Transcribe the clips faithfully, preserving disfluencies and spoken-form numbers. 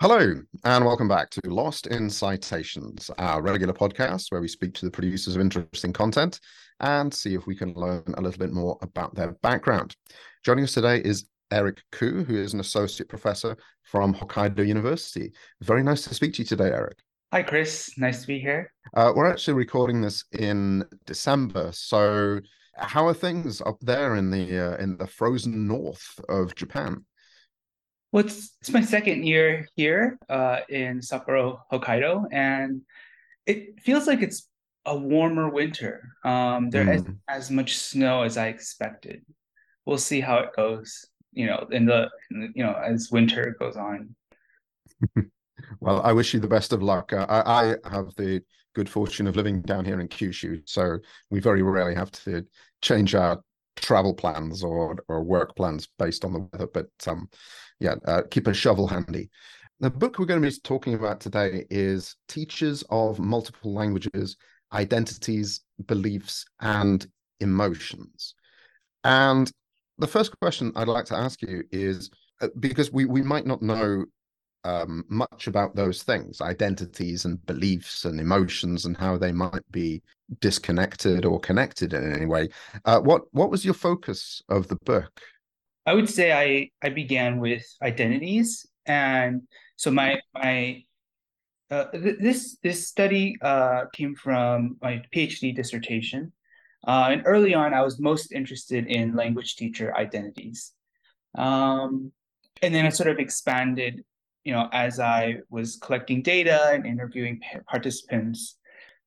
Hello, and welcome back to Lost in Citations, our regular podcast where we speak to the producers of interesting content and see if we can learn a little bit more about their background. Joining us today is Eric Ku, who is an associate professor from Hokkaido University. Very nice to speak to you today, Eric. Hi, Chris. Nice to be here. Uh, we're actually recording this in December, so how are things up there in the uh, in the frozen north of Japan? Well, it's, it's my second year here uh, in Sapporo, Hokkaido, and it feels like it's a warmer winter. Um, there mm. isn't as much snow as I expected. We'll see how it goes, you know, in the, in the you know, as winter goes on. Well, I wish you the best of luck. Uh, I, I have the good fortune of living down here in Kyushu, so we very rarely have to change our travel plans or or work plans based on the weather, but um yeah uh, keep a shovel handy. The book we're going to be talking about today is Teachers of Multiple Languages, Identities, Beliefs, and Emotions. And the first question I'd like to ask you is, uh, because we we might not know um much about those things, identities and beliefs and emotions, and how they might be disconnected or connected in any way, uh what what was your focus of the book? I would say I I began with identities, and so my my uh, th- this this study uh came from my PhD dissertation, uh and early on I was most interested in language teacher identities, um and then I sort of expanded, you know, as I was collecting data and interviewing participants,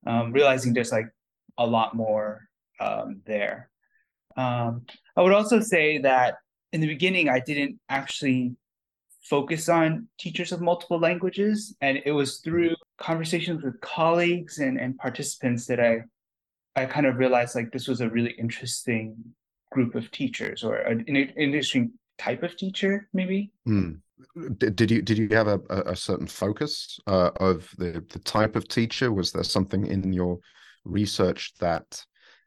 um, realizing there's like a lot more um, there. Um, I would also say that in the beginning, I didn't actually focus on teachers of multiple languages. And it was through conversations with colleagues and, and participants that I, I kind of realized like this was a really interesting group of teachers, or an interesting type of teacher, maybe. Mm. Did you did you have a, a certain focus uh, of the, the type of teacher? Was there something in your research that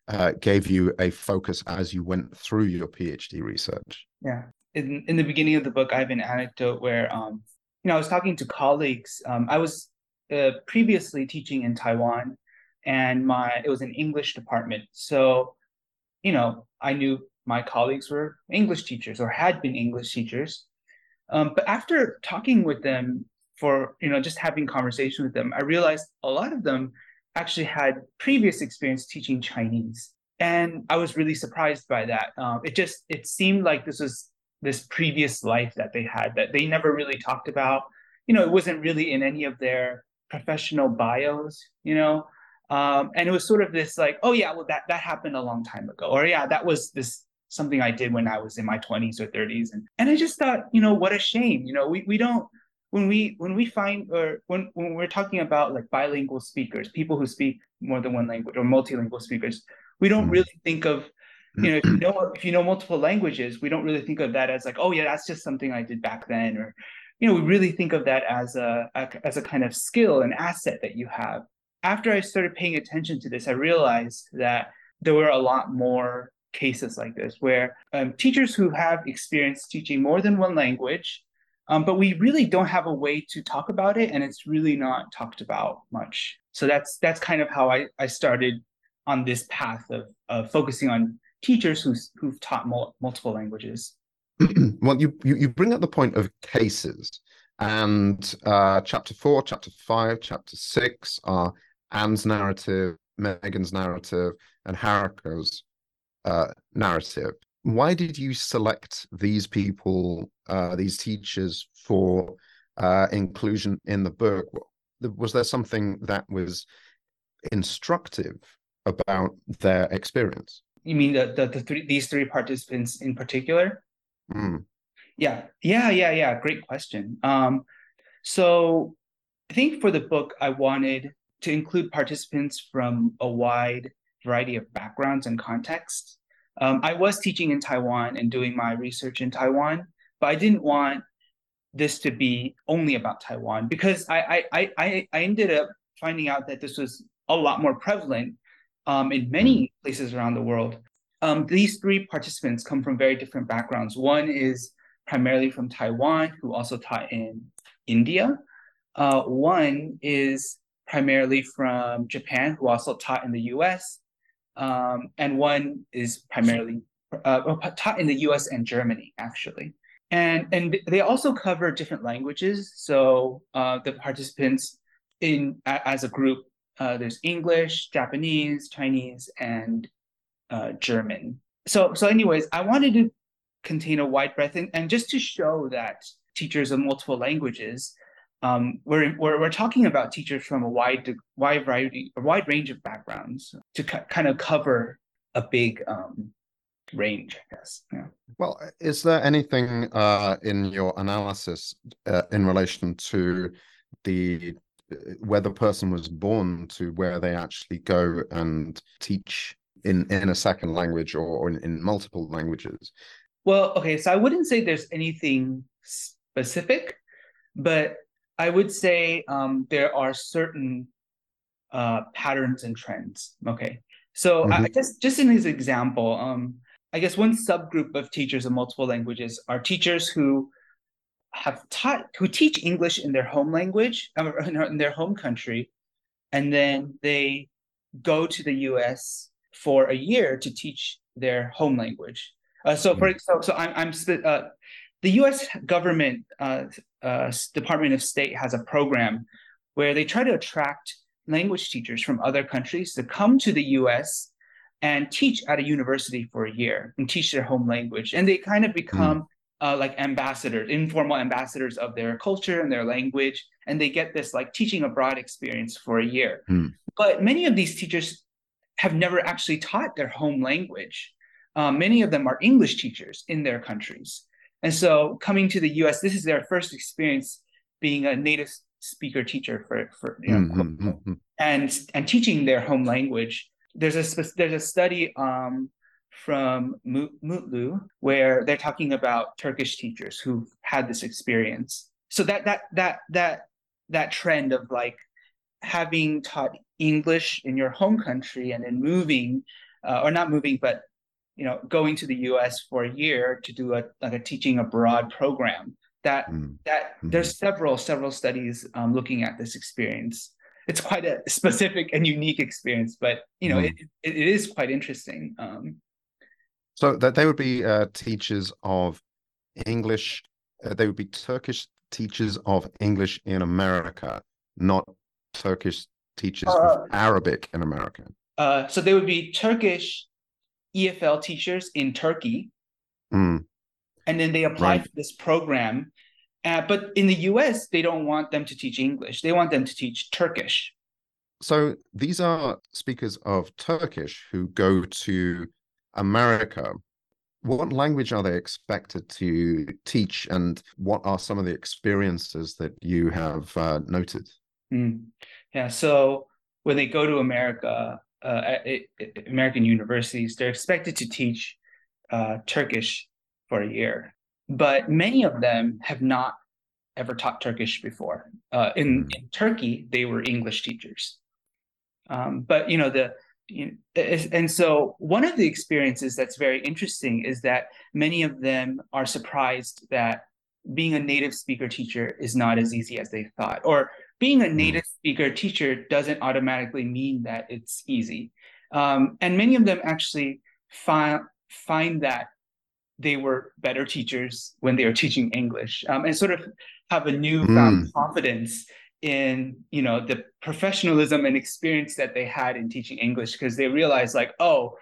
uh, gave you a focus as you went through your PhD research? Yeah, in in the beginning of the book, I have an anecdote where um, you know I was talking to colleagues. Um, I was uh, previously teaching in Taiwan, and my it was an English department, so you know I knew my colleagues were English teachers or had been English teachers. Um, but after talking with them for, you know, just having conversation with them, I realized a lot of them actually had previous experience teaching Chinese. And I was really surprised by that. Um, it just, it seemed like this was this previous life that they had that they never really talked about. You know, it wasn't really in any of their professional bios, you know. Um, and it was sort of this like, oh, yeah, well, that, that happened a long time ago. Or, yeah, that was this something I did when I was in my twenties or thirties. And, and I just thought, you know, what a shame. You know, we we don't, when we when we find, or when, when we're talking about like bilingual speakers, people who speak more than one language or multilingual speakers, we don't really think of, you know, if you know, if you know multiple languages, we don't really think of that as like, oh yeah, that's just something I did back then. Or, you know, we really think of that as a, a as a kind of skill and asset that you have. After I started paying attention to this, I realized that there were a lot more cases like this where um, teachers who have experience teaching more than one language, um, but we really don't have a way to talk about it, and it's really not talked about much. So that's that's kind of how I, I started on this path of, of focusing on teachers who's, who've taught mul- multiple languages. Well, you, you you bring up the point of cases, and uh, chapter four, chapter five, chapter six are Anne's narrative, Megan's narrative, and Haruko's Uh, narrative. Why did you select these people, uh, these teachers, for uh, inclusion in the book? Was there something that was instructive about their experience? You mean the the, the three, these three participants in particular? Mm. Yeah, yeah, yeah, yeah. Great question. Um, so I think for the book, I wanted to include participants from a wide variety of backgrounds and contexts. Um, I was teaching in Taiwan and doing my research in Taiwan, but I didn't want this to be only about Taiwan, because I I I, I ended up finding out that this was a lot more prevalent um, in many places around the world. Um, these three participants come from very different backgrounds. One is primarily from Taiwan, who also taught in India. Uh, one is primarily from Japan, who also taught in the U S, um, and one is primarily uh, taught in the U S and Germany, actually. And and they also cover different languages. So uh, the participants in as a group, uh, there's English, Japanese, Chinese, and uh, German. So so anyways, I wanted to contain a wide breadth, and, and just to show that teachers of multiple languages, um, we're, we're we're talking about teachers from a wide wide variety, a wide range of backgrounds to c- kind of cover a big um, range, I guess. Yeah. Well, is there anything uh, in your analysis uh, in relation to the where the person was born to where they actually go and teach in, in a second language or, or in, in multiple languages? Well, okay, so I wouldn't say there's anything specific, but I would say um, there are certain uh, patterns and trends. Okay, so mm-hmm. I guess just in this example, um, I guess one subgroup of teachers of multiple languages are teachers who have taught who teach English in their home language, in their home country, and then they go to the U S for a year to teach their home language. Uh, so, for example, so, so I'm, I'm uh, the U S government uh, uh, Department of State has a program where they try to attract language teachers from other countries to come to the U S and teach at a university for a year and teach their home language. And they kind of become mm. uh, like ambassadors, informal ambassadors of their culture and their language. And they get this like teaching abroad experience for a year. Mm. But many of these teachers have never actually taught their home language. Uh, many of them are English teachers in their countries. And so coming to the U S, this is their first experience being a native speaker teacher for, for you know, mm-hmm, mm-hmm. and and teaching their home language. There's a, there's a study um, from Mutlu where they're talking about Turkish teachers who've had this experience. So that that that that that trend of like having taught English in your home country and then moving, uh, or not moving, but you know, going to the U S for a year to do a like a teaching abroad program. That mm. that there's several several studies um, looking at this experience. It's quite a specific and unique experience, but you know, mm. it, it it is quite interesting. Um, so that they would be uh, teachers of English. Uh, they would be Turkish teachers of English in America, not Turkish teachers uh, of Arabic in America. Uh, so they would be Turkish E F L teachers in Turkey, mm. and then they apply right. for this program. Uh, but in the U S, they don't want them to teach English. They want them to teach Turkish. So these are speakers of Turkish who go to America. What language are they expected to teach, and what are some of the experiences that you have uh, noted? Mm. Yeah, so when they go to America, Uh, at, at American universities, they're expected to teach uh, Turkish for a year, but many of them have not ever taught Turkish before. Uh, in, in Turkey, they were English teachers, um, but you know the you know, and so one of the experiences that's very interesting is that many of them are surprised that being a native speaker teacher is not as easy as they thought, or being a native speaker teacher doesn't automatically mean that it's easy. Um, and many of them actually fi- find that they were better teachers when they were teaching English, um, and sort of have a newfound mm. confidence in, you know, the professionalism and experience that they had in teaching English, because they realize like, oh,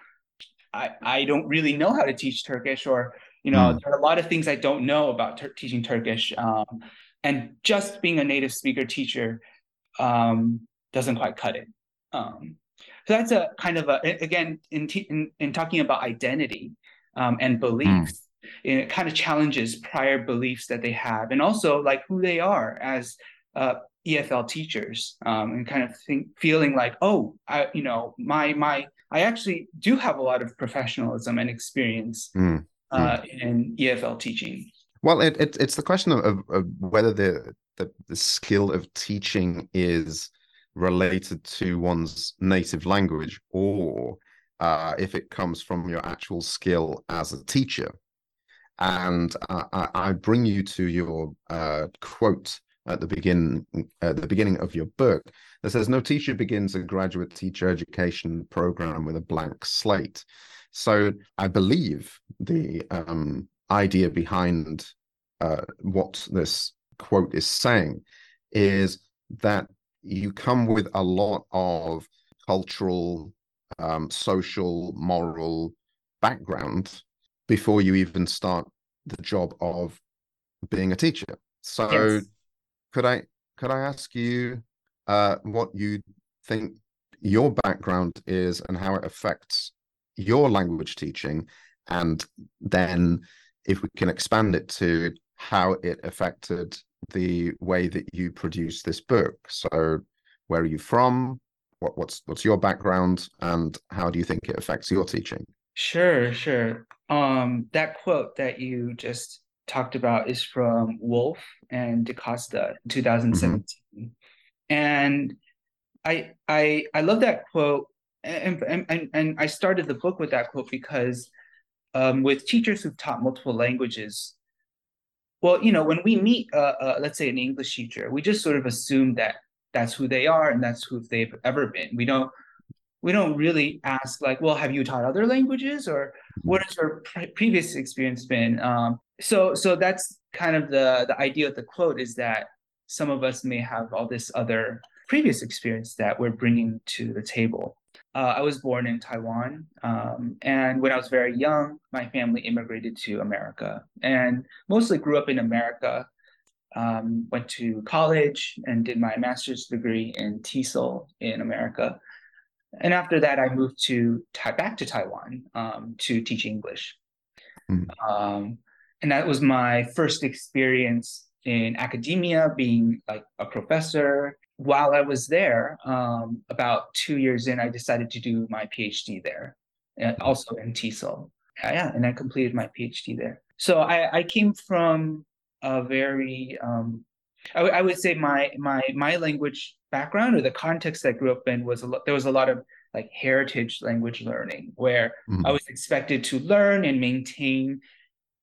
I, I don't really know how to teach Turkish, or, you know, mm. there are a lot of things I don't know about ter- teaching Turkish. Um, And just being a native speaker teacher um, doesn't quite cut it. Um, so that's a kind of a, again, in t- in, in talking about identity um, and beliefs, mm. it kind of challenges prior beliefs that they have, and also like who they are as uh, E F L teachers, um, and kind of think, feeling like, oh, I, you know, my my I actually do have a lot of professionalism and experience mm. Uh, mm. in E F L teaching. Well, it, it it's the question of, of whether the, the the skill of teaching is related to one's native language, or uh, if it comes from your actual skill as a teacher. And I, I bring you to your uh, quote at the begin at the beginning of your book that says no teacher begins a graduate teacher education program with a blank slate. So I believe the um, idea behind uh, what this quote is saying is that you come with a lot of cultural, um, social, moral background before you even start the job of being a teacher. So yes. could I could I ask you uh, what you think your background is and how it affects your language teaching, and then if we can expand it to how it affected the way that you produce this book. So where are you from? What, what's what's your background, and how do you think it affects your teaching? Sure, sure. Um, that quote that you just talked about is from Wolf and DaCosta in twenty seventeen. Mm-hmm. And I I I love that quote. And, and and I started the book with that quote because um, with teachers who've taught multiple languages, well, you know, when we meet, uh, uh, let's say, an English teacher, we just sort of assume that that's who they are and that's who they've ever been. We don't we don't really ask, like, well, have you taught other languages, or what has your pre- previous experience been? Um, so so that's kind of the the idea of the quote, is that some of us may have all this other previous experience that we're bringing to the table. Uh, I was born in Taiwan, um, and when I was very young, my family immigrated to America, and mostly grew up in America, um, went to college and did my master's degree in TESOL in America. And after that, I moved to back to Taiwan um, to teach English. Mm. Um, and that was my first experience in academia, being like a professor. While I was there, um, about two years in, I decided to do my PhD there, also in TESOL. Yeah, and I completed my PhD there. So I, I came from a very, um, I, w- I would say my my my language background, or the context I grew up in, was a lo- there was a lot of like heritage language learning, where mm-hmm. I was expected to learn and maintain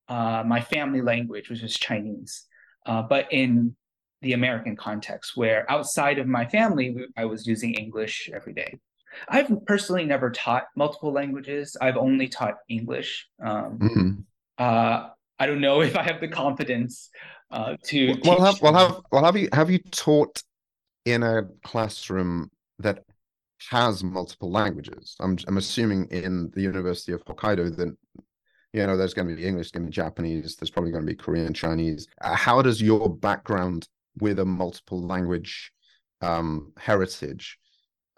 uh, my family language, which was Chinese, uh, but in the American context, where outside of my family, I was using English every day. I've personally never taught multiple languages. I've only taught English. Um, mm-hmm. uh, I don't know if I have the confidence uh, to well, teach. Well, have, well, have, well, have you have you taught in a classroom that has multiple languages? I'm I'm assuming in the University of Hokkaido that, you know, there's going to be English, going to be Japanese, there's probably going to be Korean, Chinese. Uh, how does your background with a multiple language um, heritage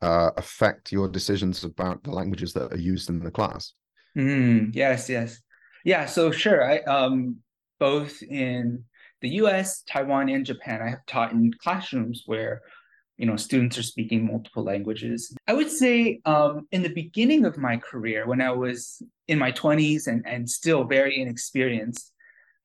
uh, affect your decisions about the languages that are used in the class? Mm, yes, yes. Yeah, so sure. I um, both in the U S, Taiwan, and Japan, I have taught in classrooms where, you know, students are speaking multiple languages. I would say um, in the beginning of my career, when I was in my twenties and, and still very inexperienced,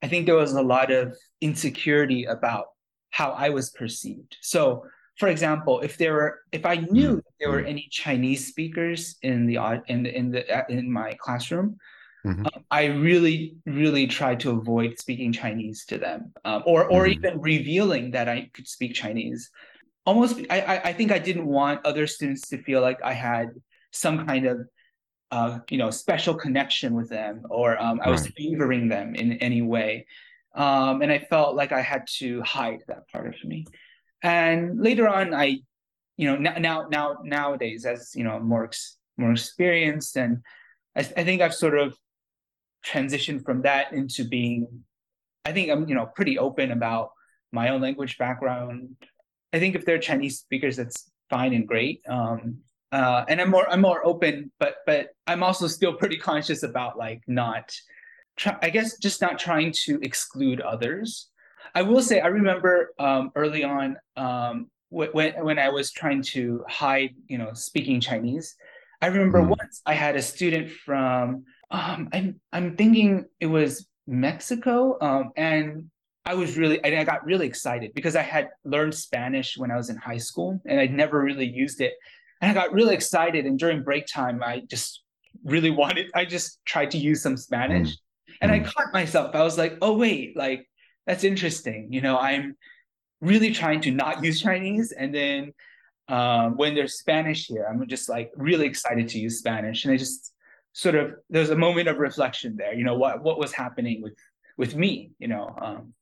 I think there was a lot of insecurity about how I was perceived. So, for example, if there were, if I knew that there were any Chinese speakers in the in the, in, the, in my classroom, mm-hmm. um, I really, really tried to avoid speaking Chinese to them, um, or or mm-hmm. even revealing that I could speak Chinese. Almost, I I think I didn't want other students to feel like I had some kind of, uh, you know, special connection with them, or um, I was right. favoring them in any way. Um, and I felt like I had to hide that part of me. And later on, I, you know, now now, now nowadays, as you know, more ex- more experienced, and I, I think I've sort of transitioned from that into being, I think I'm, you know, pretty open about my own language background. I think if they're Chinese speakers, that's fine and great. Um, uh, and I'm more I'm more open, but but I'm also still pretty conscious about like not. I guess just not trying to exclude others. I will say I remember um, early on um, when when I was trying to hide, you know, speaking Chinese. I remember mm. once I had a student from um, I'm I'm thinking it was Mexico, um, and I was really I got really excited because I had learned Spanish when I was in high school and I'd never really used it, and I got really excited. And during break time, I just really wanted I just tried to use some Spanish. Mm. And I caught myself. I was like, oh, wait, like, that's interesting. You know, I'm really trying to not use Chinese. And then um, when there's Spanish here, I'm just like really excited to use Spanish. And I just sort of, there's a moment of reflection there, you know, what, what was happening with, with me, you know? Um,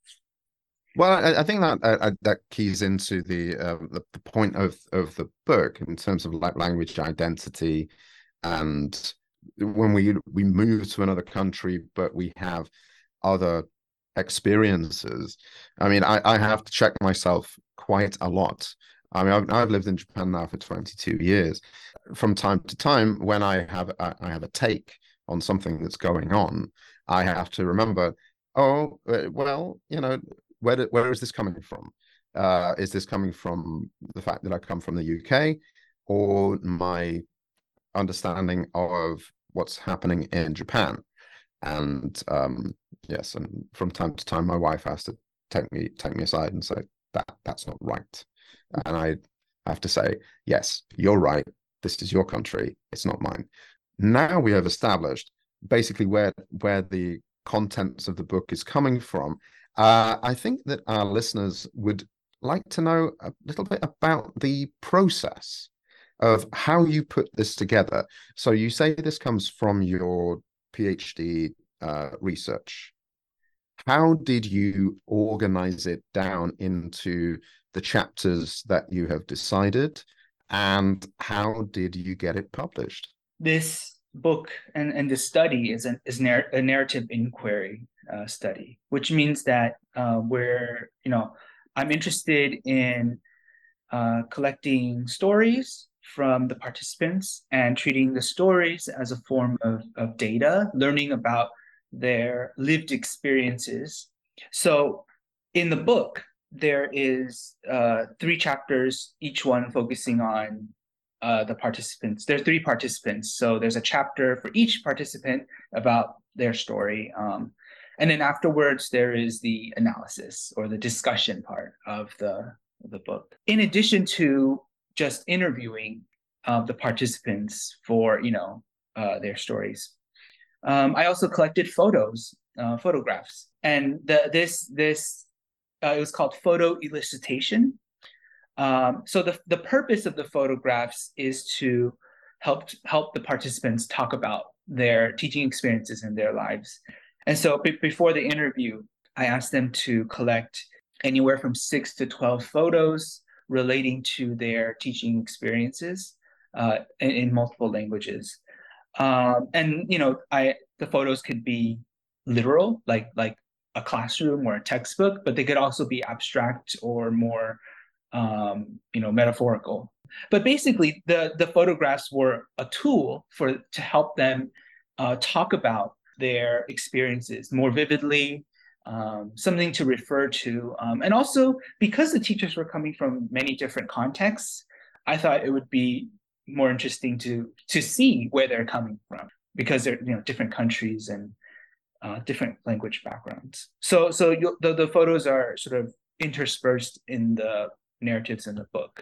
well, I, I think that uh, that keys into the, uh, the the point of, of the book in terms of like language identity, and when we we move to another country, but we have other experiences. I mean, I, I have to check myself quite a lot. I mean, I've, I've lived in Japan now for twenty-two years. From time to time, when I have I, I have a take on something that's going on, I have to remember, oh, well, you know, Where, do, where is this coming from? Uh, is this coming from the fact that I come from the U K, or my understanding of what's happening in Japan? And um, yes, and from time to time, my wife has to take me take me aside and say that that's not right. And I have to say, yes, you're right. This is your country. It's not mine. Now we have established basically where where the contents of the book is coming from. Uh, I think that our listeners would like to know a little bit about the process of how you put this together. So you say this comes from your PhD uh, research. How did you organize it down into the chapters that you have decided, and how did you get it published? This book and, and this study is, an, is narr- a narrative inquiry. Uh, study, which means that uh, we're, you know, I'm interested in uh, collecting stories from the participants and treating the stories as a form of, of data, learning about their lived experiences. So in the book, there is uh, three chapters, each one focusing on uh, the participants. There are three participants. So there's a chapter for each participant about their story. Um, And then afterwards, there is the analysis or the discussion part of the, the book. In addition to just interviewing uh, the participants for, you know, uh, their stories, um, I also collected photos, uh, photographs, and the, this this uh, it was called photo elicitation. Um, so the the purpose of the photographs is to help help the participants talk about their teaching experiences in their lives. And so b- before the interview, I asked them to collect anywhere from six to twelve photos relating to their teaching experiences uh, in, in multiple languages. Um, and, you know, I the photos could be literal, like like a classroom or a textbook, but they could also be abstract or more, um, you know, metaphorical. But basically, the, the photographs were a tool for to help them uh, talk about their experiences more vividly, um, something to refer to. Um, and also, because the teachers were coming from many different contexts, I thought it would be more interesting to to see where they're coming from, because they're, you know, different countries and uh, different language backgrounds. So so you'll, the, the photos are sort of interspersed in the narratives in the book.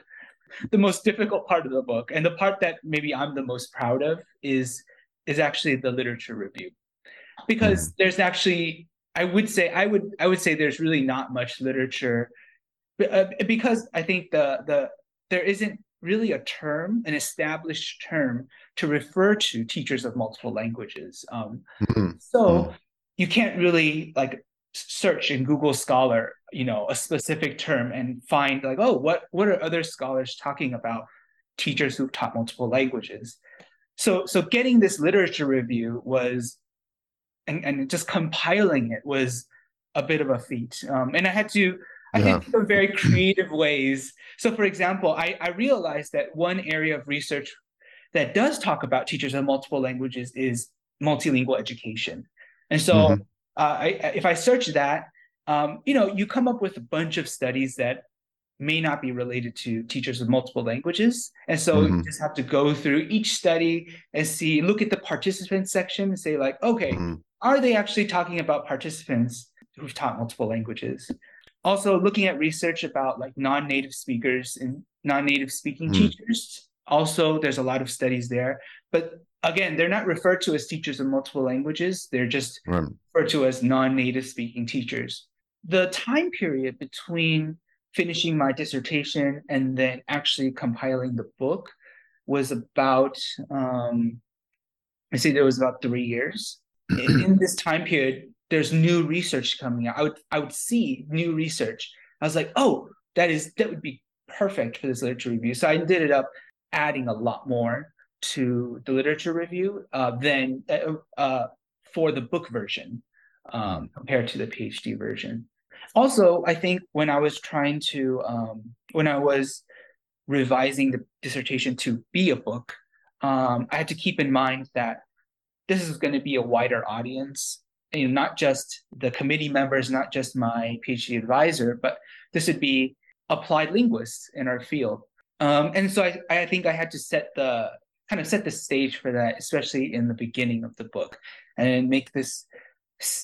The most difficult part of the book, and the part that maybe I'm the most proud of, is is actually the literature review. Because there's actually, I would say, I would, I would say there's really not much literature, uh, because I think the the there isn't really a term, an established term to refer to teachers of multiple languages. Um, mm-hmm. So mm-hmm. you can't really like search in Google Scholar, you know, a specific term and find like, oh, what what are other scholars talking about teachers who've taught multiple languages? So so getting this literature review was. And, and just compiling it was a bit of a feat. Um, and I had to, I yeah. think, some very creative ways. So, for example, I, I realized that one area of research that does talk about teachers of multiple languages is multilingual education. And so mm-hmm. uh, I, if I search that, um, you know, you come up with a bunch of studies that may not be related to teachers of multiple languages. And so mm-hmm. you just have to go through each study and see, look at the participants section and say like, okay, mm-hmm. are they actually talking about participants who've taught multiple languages? Also looking at research about like non-native speakers and non-native speaking mm. teachers. Also, there's a lot of studies there, but again, they're not referred to as teachers of multiple languages. They're just right. referred to as non-native speaking teachers. The time period between finishing my dissertation and then actually compiling the book was about, um, I say there was about three years. In this time period, there's new research coming out. I would, I would see new research. I was like, oh, that is that would be perfect for this literature review. So I ended up adding a lot more to the literature review uh, than uh, uh, for the book version um, compared to the PhD version. Also, I think when I was trying to, um, when I was revising the dissertation to be a book, um, I had to keep in mind that this is going to be a wider audience, you know, not just the committee members, not just my PhD advisor, but this would be applied linguists in our field. Um, and so I, I think I had to set the kind of set the stage for that, especially in the beginning of the book, and make this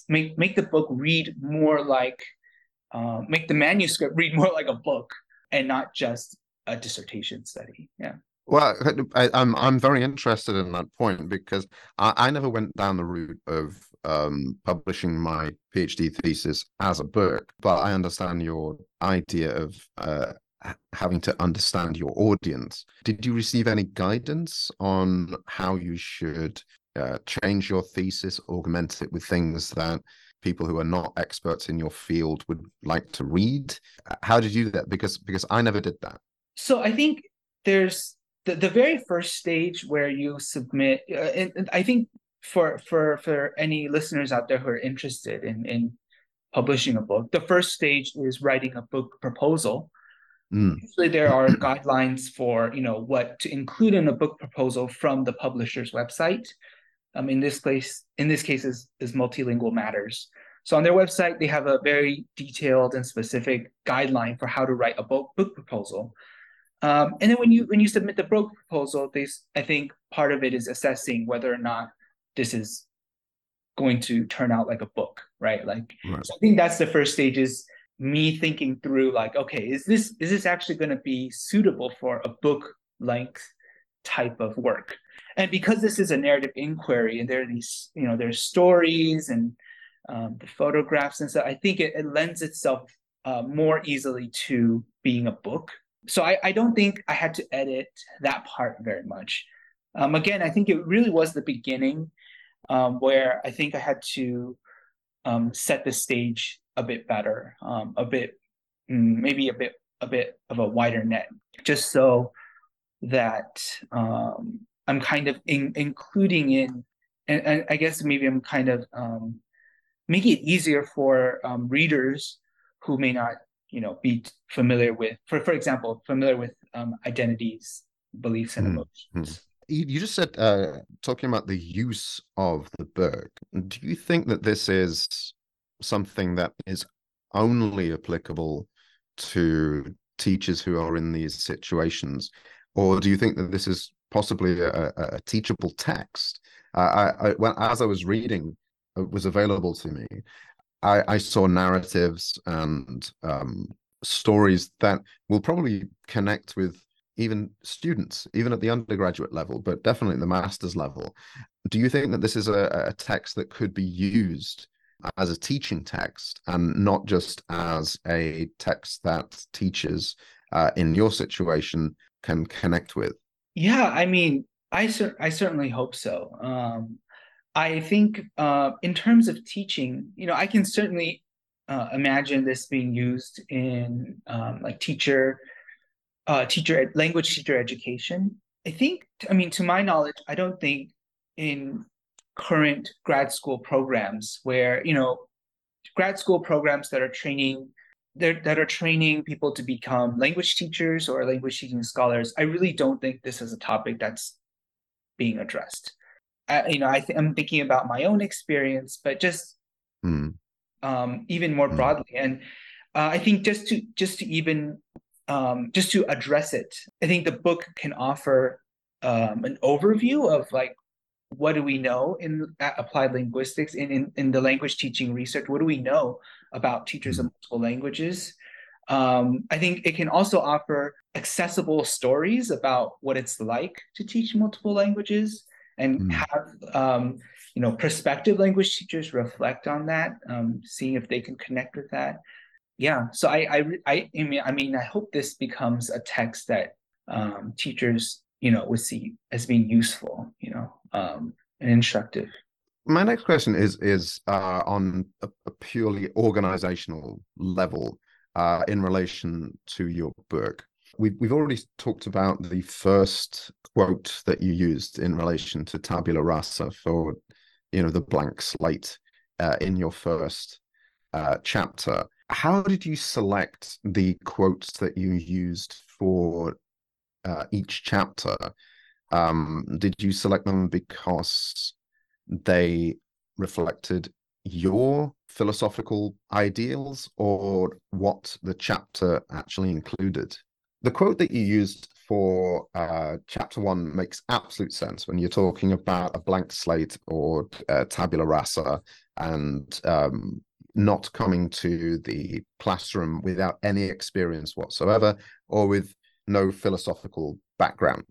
make make the book read more like uh, make the manuscript read more like a book and not just a dissertation study. Yeah. Well, I, I'm I'm very interested in that point because I, I never went down the route of um, publishing my PhD thesis as a book, but I understand your idea of uh, having to understand your audience. Did you receive any guidance on how you should uh, change your thesis, augment it with things that people who are not experts in your field would like to read? How did you do that? Because because I never did that. So I think there's the, the very first stage where you submit, uh, and, and I think for for for any listeners out there who are interested in, in publishing a book, the first stage is writing a book proposal. Mm. Usually there are guidelines for, you know, what to include in a book proposal from the publisher's website. Um, in this case, in this case is, is Multilingual Matters. So on their website, they have a very detailed and specific guideline for how to write a book, book proposal. Um, and then when you when you submit the book proposal, they, I think part of it is assessing whether or not this is going to turn out like a book, right? Like, right. So I think that's the first stage is me thinking through like, okay, is this is this actually going to be suitable for a book length type of work? And because this is a narrative inquiry and there are these, you know, there's stories and um, the photographs and stuff, I think it, it lends itself uh, more easily to being a book. So I, I don't think I had to edit that part very much. Um, again, I think it really was the beginning um, where I think I had to um, set the stage a bit better, um, a bit, maybe a bit, a bit of a wider net, just so that um, I'm kind of in, including in, and, and I guess maybe I'm kind of um, making it easier for um, readers who may not, you know, be familiar with, for for example, familiar with um, identities, beliefs, and emotions. Mm-hmm. You just said, uh, talking about the use of the book, do you think that this is something that is only applicable to teachers who are in these situations? Or do you think that this is possibly a, a teachable text? Uh, I, I, well, as I was reading, it was available to me. I, I saw narratives and um, stories that will probably connect with even students, even at the undergraduate level, but definitely at the master's level. Do you think that this is a, a text that could be used as a teaching text and not just as a text that teachers uh, in your situation can connect with? Yeah, I mean, I, cer- I certainly hope so. Um, I think uh, in terms of teaching, you know, I can certainly uh, imagine this being used in um, like teacher, uh, teacher, language teacher education. I think, I mean, to my knowledge, I don't think in current grad school programs where, you know, grad school programs that are training, that are training people to become language teachers or language teaching scholars, I really don't think this is a topic that's being addressed. I, you know, I th- I'm thinking about my own experience, but just mm. um, even more mm. broadly. And uh, I think just to just to even um, just to address it, I think the book can offer um, an overview of like, what do we know in applied linguistics, in, in, in the language teaching research? What do we know about teachers of multiple languages? Um, I think it can also offer accessible stories about what it's like to teach multiple languages and mm. have, um, you know, prospective language teachers reflect on that, um, seeing if they can connect with that. yeah, so I, I, I mean, I mean, I hope this becomes a text that um, teachers, you know, would see as being useful, you know, um, and instructive. My next question is is uh, on a, a purely organizational level uh, in relation to your book. We've, we've already talked about the first quote that you used in relation to tabula rasa for, you know, the blank slate uh, in your first uh, chapter. How did you select the quotes that you used for uh, each chapter? Um, did you select them because they reflected your philosophical ideals or what the chapter actually included? The quote that you used for uh, chapter one makes absolute sense when you're talking about a blank slate or uh, tabula rasa and um, not coming to the classroom without any experience whatsoever or with no philosophical background.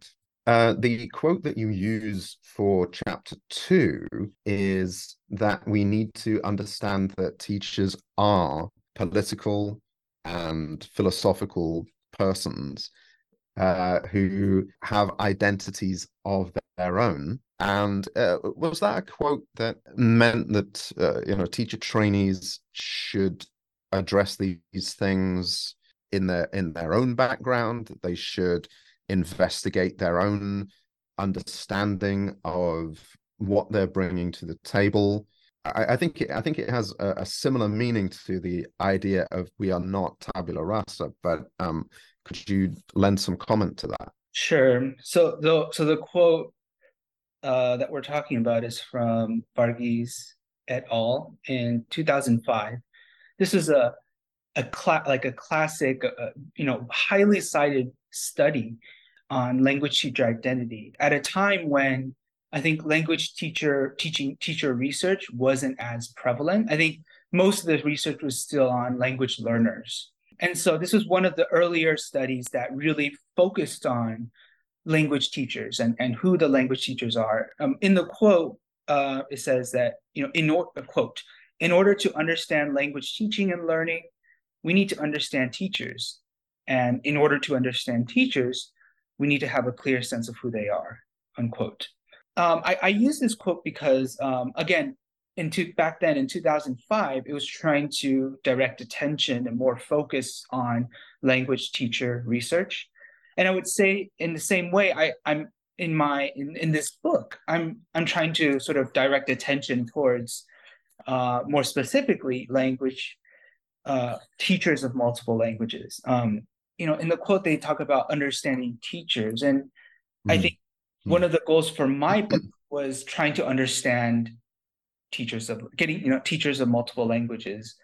Uh, the quote that you use for chapter two is that we need to understand that teachers are political and philosophical persons uh, who have identities of their own. And uh, was that a quote that meant that, uh, you know, teacher trainees should address these things in their, in their own background? That they should investigate their own understanding of what they're bringing to the table. I, I think it, I think it has a, a similar meaning to the idea of we are not tabula rasa. But um, could you lend some comment to that? Sure. So the so the quote uh, that we're talking about is from Varghese et al. in two thousand five. This is a a cla- like a classic, uh, you know, highly cited study on language teacher identity at a time when I think language teacher teaching teacher research wasn't as prevalent. I think most of the research was still on language learners. And so this was one of the earlier studies that really focused on language teachers and, and who the language teachers are. Um, in the quote, uh, it says that, you know, in or, quote, in order to understand language teaching and learning, we need to understand teachers. And in order to understand teachers, we need to have a clear sense of who they are, unquote. Um, I, I use this quote because, um, again, in two, back then in two thousand five, it was trying to direct attention and more focus on language teacher research. And I would say in the same way, I, I'm in my in, in this book, I'm I'm trying to sort of direct attention towards uh, more specifically language uh, teachers of multiple languages. Um, You know, in the quote, they talk about understanding teachers. And mm-hmm. I think one of the goals for my book was trying to understand teachers of getting, you know, teachers of multiple languages.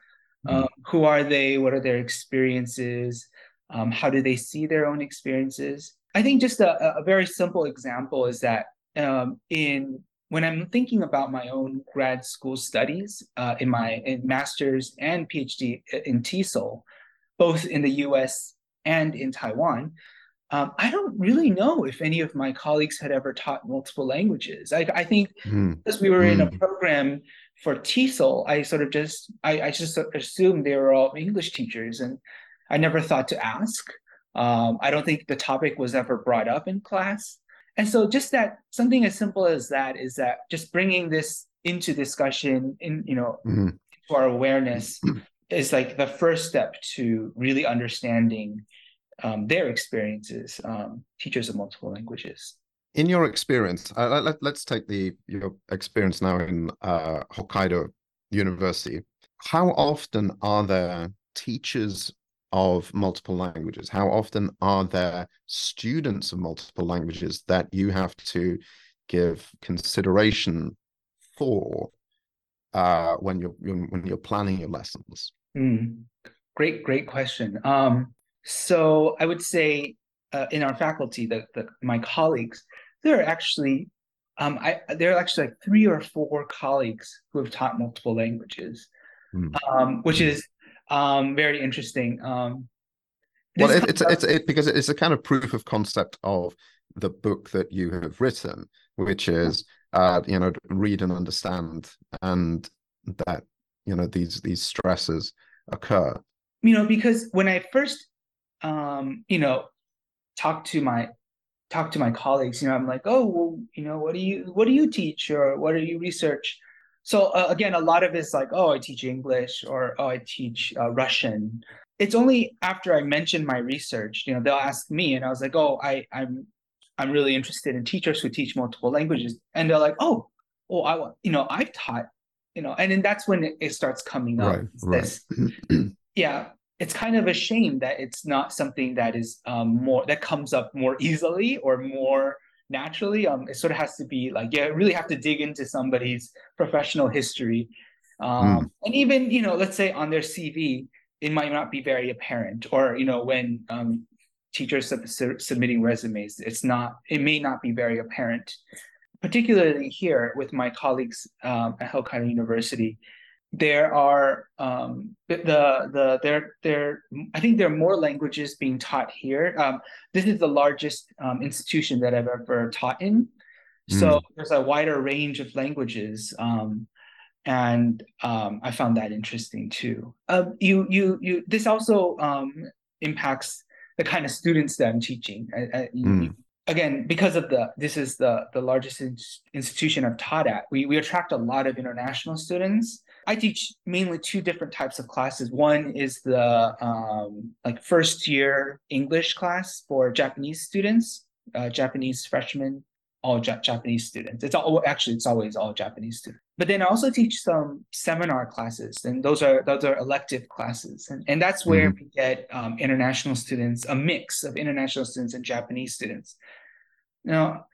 Mm-hmm. Um, who are they? What are their experiences? Um, how do they see their own experiences? I think just a, a very simple example is that um, in when I'm thinking about my own grad school studies uh, in my in master's and PhD in TESOL, both in the U S and in Taiwan, um, I don't really know if any of my colleagues had ever taught multiple languages. I, I think mm. because we were mm. in a program for TESOL, I sort of just, I, I just assumed they were all English teachers, and I never thought to ask. Um, I don't think the topic was ever brought up in class. And so just that, something as simple as that is that just bringing this into discussion, in you know, mm. to our awareness is like the first step to really understanding um, their experiences, um, teachers of multiple languages. In your experience, uh, let, let's take the your experience now in uh, Hokkaido University. How often are there teachers of multiple languages? How often are there students of multiple languages that you have to give consideration for uh, when you're when you're planning your lessons? Mm. Great, great question. Um, so I would say uh, in our faculty, the, the, my colleagues, there are actually um, I, there are actually like three or four colleagues who have taught multiple languages, mm. um, which is um, very interesting. Um, well, it, it's of- it's it, because it's a kind of proof of concept of the book that you have written, which is uh, you know read and understand, and that. You know, these these stresses occur. you know, because when I first, um, you know, talked to my talked to my colleagues, you know, I'm like, oh, well, you know, what do you what do you teach or what do you research? So uh, again, a lot of it's like, oh, I teach English or oh, I teach uh, Russian. It's only after I mention my research, you know, they'll ask me, and I was like, oh, I, I'm I'm really interested in teachers who teach multiple languages, and they're like, oh, oh, I want, you know, I've taught, you know, and then that's when it, it starts coming up. Right, right. This, yeah, it's kind of a shame that it's not something that is um, more that comes up more easily or more naturally. Um, it sort of has to be like, yeah, really have to dig into somebody's professional history, um, mm. and even, you know, let's say on their C V, it might not be very apparent. Or, you know, when um, teachers sub- su- submitting resumes, it's not, it may not be very apparent. Particularly here with my colleagues um, at Hokkaido University, there are um, the the there there I think there are more languages being taught here. Um, this is the largest um, institution that I've ever taught in, so mm. there's a wider range of languages, um, and um, I found that interesting too. Uh, you you you. This also um, impacts the kind of students that I'm teaching. I, I, mm. you, Again, because of the, this is the, the largest in- institution I've taught at, we, we attract a lot of international students. I teach mainly two different types of classes. One is the um, like first year English class for Japanese students, uh, Japanese freshmen, all ja- Japanese students. It's all, actually, it's always all Japanese students. But then I also teach some seminar classes, and those are those are elective classes. And, and that's where mm-hmm. we get um, international students, a mix of international students and Japanese students. Now,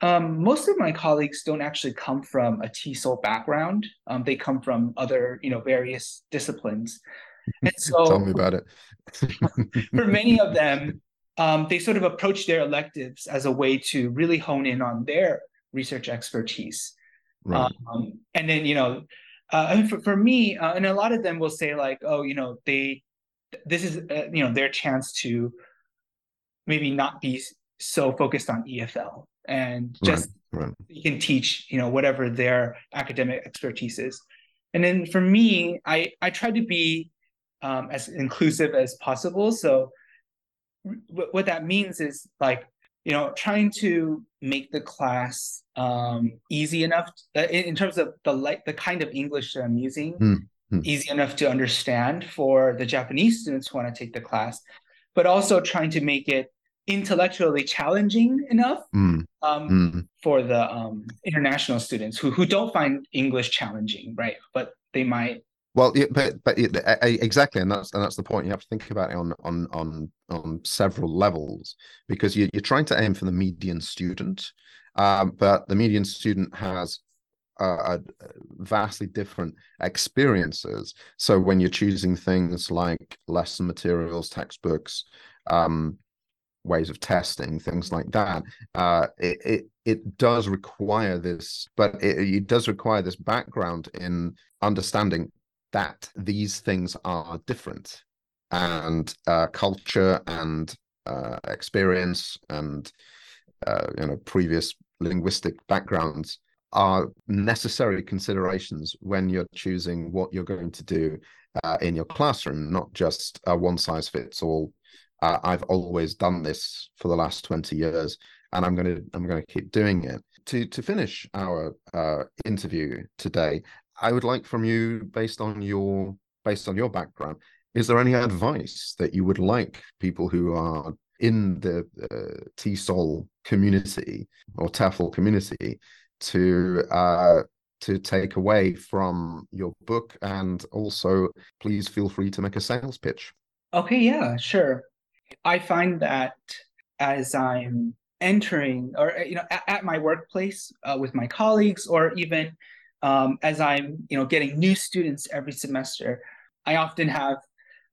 um, most of my colleagues don't actually come from a TESOL background. Um, they come from other, you know, various disciplines. And so, tell me about it. For many of them, um, they sort of approach their electives as a way to really hone in on their research expertise. Right. Um, and then, you know, uh, for, for me, uh, and a lot of them will say like, oh, you know, they, this is, uh, you know, their chance to maybe not be so focused on E F L and just right, right. you can teach, you know, whatever their academic expertise is. And then for me, I, I try to be um, as inclusive as possible. So w- what that means is like, you know, trying to make the class um, easy enough to, in, in terms of the like the kind of English that I'm using, mm-hmm. easy enough to understand for the Japanese students who want to take the class, but also trying to make it intellectually challenging enough mm. Um, mm. for the um, international students who who don't find English challenging, right? But they might. Well, yeah, but but yeah, exactly, and that's and that's the point. You have to think about it on on on, on several levels, because you, you're trying to aim for the median student, um, but the median student has uh, vastly different experiences. So when you're choosing things like lesson materials, textbooks, um, ways of testing, things like that, uh, it, it it does require this, but it, it does require this background in understanding that these things are different, and uh, culture and uh, experience and uh, you know, previous linguistic backgrounds are necessary considerations when you're choosing what you're going to do uh, in your classroom, not just a one size fits all. Uh, I've always done this for the last twenty years, and I'm going to I'm going to keep doing it. To to finish our uh, interview today, I would like from you, based on your based on your background, is there any advice that you would like people who are in the uh, TESOL community or TEFL community to uh, to take away from your book? And also, please feel free to make a sales pitch. Okay, yeah, sure. I find that as I'm entering, or you know, at, at my workplace uh, with my colleagues, or even Um, as I'm, you know, getting new students every semester, I often have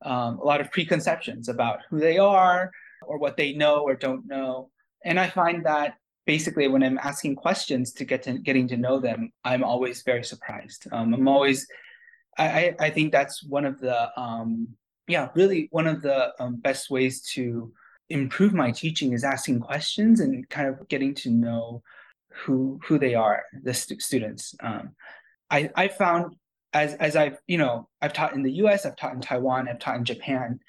um, a lot of preconceptions about who they are or what they know or don't know. And I find that basically when I'm asking questions to get to getting to know them, I'm always very surprised. Um, I'm always, I, I think that's one of the, um, yeah, really one of the um, best ways to improve my teaching is asking questions and kind of getting to know who who they are, the stu- students. Um, I, I found as as I've, you know, I've taught in the U S, I've taught in Taiwan, I've taught in Japan.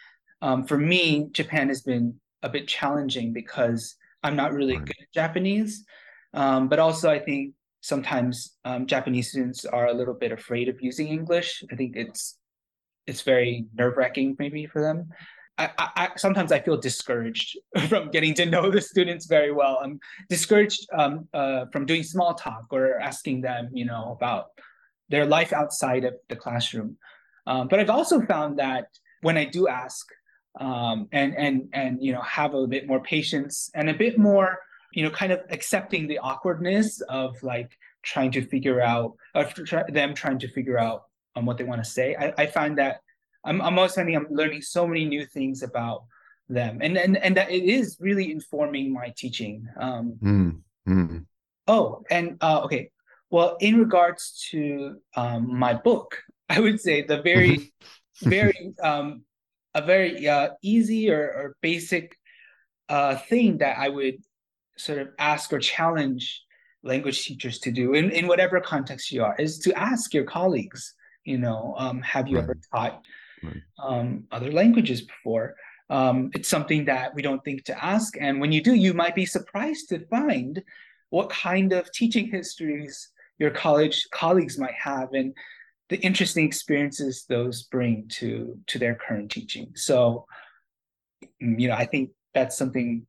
Um, for me, Japan has been a bit challenging because I'm not really right. good at Japanese. Um, but also I think sometimes um, Japanese students are a little bit afraid of using English. I think it's it's very nerve-wracking maybe for them. I, I, I sometimes I feel discouraged from getting to know the students very well. I'm discouraged um, uh, from doing small talk or asking them, you know, about their life outside of the classroom. Um, but I've also found that when I do ask um, and, and, and, you know, have a bit more patience and a bit more, you know, kind of accepting the awkwardness of like trying to figure out, of try, them trying to figure out um, what they want to say. I, I find that I'm, I'm always finding I'm learning so many new things about them. And and, and that it is really informing my teaching. Um, mm, mm. Oh, and uh, okay. Well, in regards to um, my book, I would say the very, very, um, a very uh, easy or, or basic uh, thing that I would sort of ask or challenge language teachers to do in, in whatever context you are is to ask your colleagues, you know, um, have you right. ever taught right. um, other languages before? Um, it's something that we don't think to ask. And when you do, you might be surprised to find what kind of teaching histories your college colleagues might have and the interesting experiences those bring to, to their current teaching. So, you know, I think that's something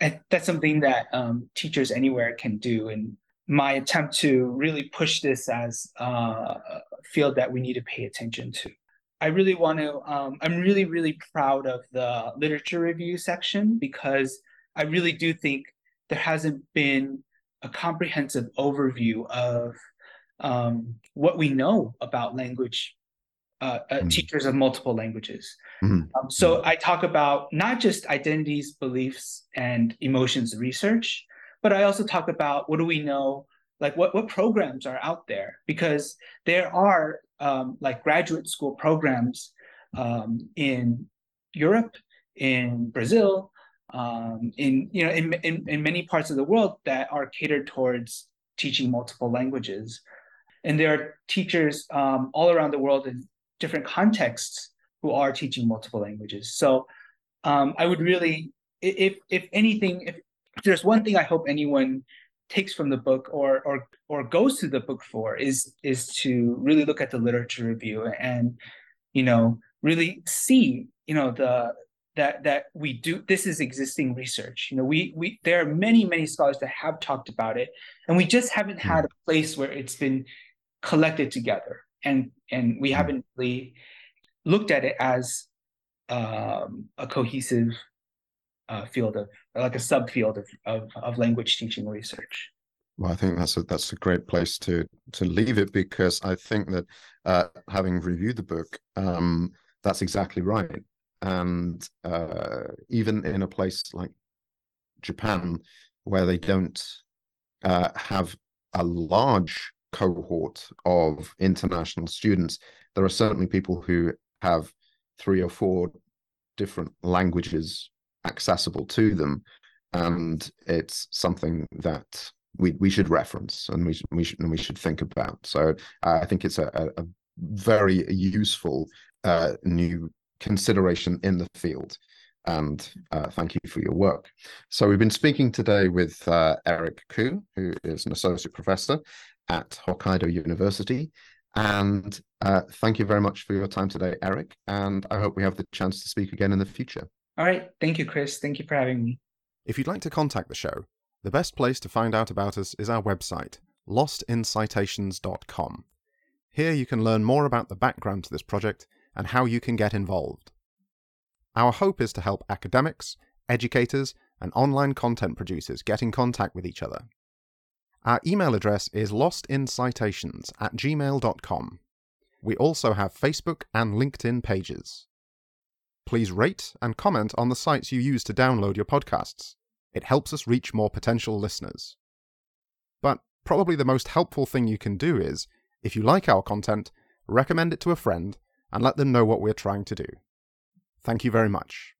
that's something that um, teachers anywhere can do. And my attempt to really push this as uh, a field that we need to pay attention to. I really want to, um, I'm really, really proud of the literature review section because I really do think there hasn't been a comprehensive overview of um, what we know about language, uh, uh, mm-hmm. teachers of multiple languages. Mm-hmm. Um, so I talk about not just identities, beliefs, and emotions research, but I also talk about what do we know, like what, what programs are out there? Because there are um, like graduate school programs um, in Europe, in Brazil, Um, in you know in, in in many parts of the world that are catered towards teaching multiple languages, and there are teachers um, all around the world in different contexts who are teaching multiple languages. So um, I would really, if if anything, if there's one thing I hope anyone takes from the book or or or goes to the book for is is to really look at the literature review and you know really see you know the. That that we do, this is existing research. You know, we we there are many, many scholars that have talked about it, and we just haven't had a place where it's been collected together, and and we haven't really looked at it as um, a cohesive uh, field of, like a subfield of, of of language teaching research. Well, I think that's a that's a great place to to leave it because I think that uh, having reviewed the book, um, that's exactly right. And uh, even in a place like Japan, where they don't uh, have a large cohort of international students, there are certainly people who have three or four different languages accessible to them. And it's something that we we should reference and we should, we should, and we should think about. So uh, I think it's a, a very useful uh, new consideration in the field, and uh, thank you for your work. So we've been speaking today with uh, Eric Ku, who is an associate professor at Hokkaido University, and uh, thank you very much for your time today, Eric, and I hope we have the chance to speak again in the future. All right, thank you, Chris. Thank you for having me. If you'd like to contact the show, the best place to find out about us is our website, lost in citations dot com. Here you can learn more about the background to this project and how you can get involved. Our hope is to help academics, educators, and online content producers get in contact with each other. Our email address is lostincitations at gmail dot com. We also have Facebook and LinkedIn pages. Please rate and comment on the sites you use to download your podcasts. It helps us reach more potential listeners. But probably the most helpful thing you can do is, if you like our content, recommend it to a friend and let them know what we're trying to do. Thank you very much.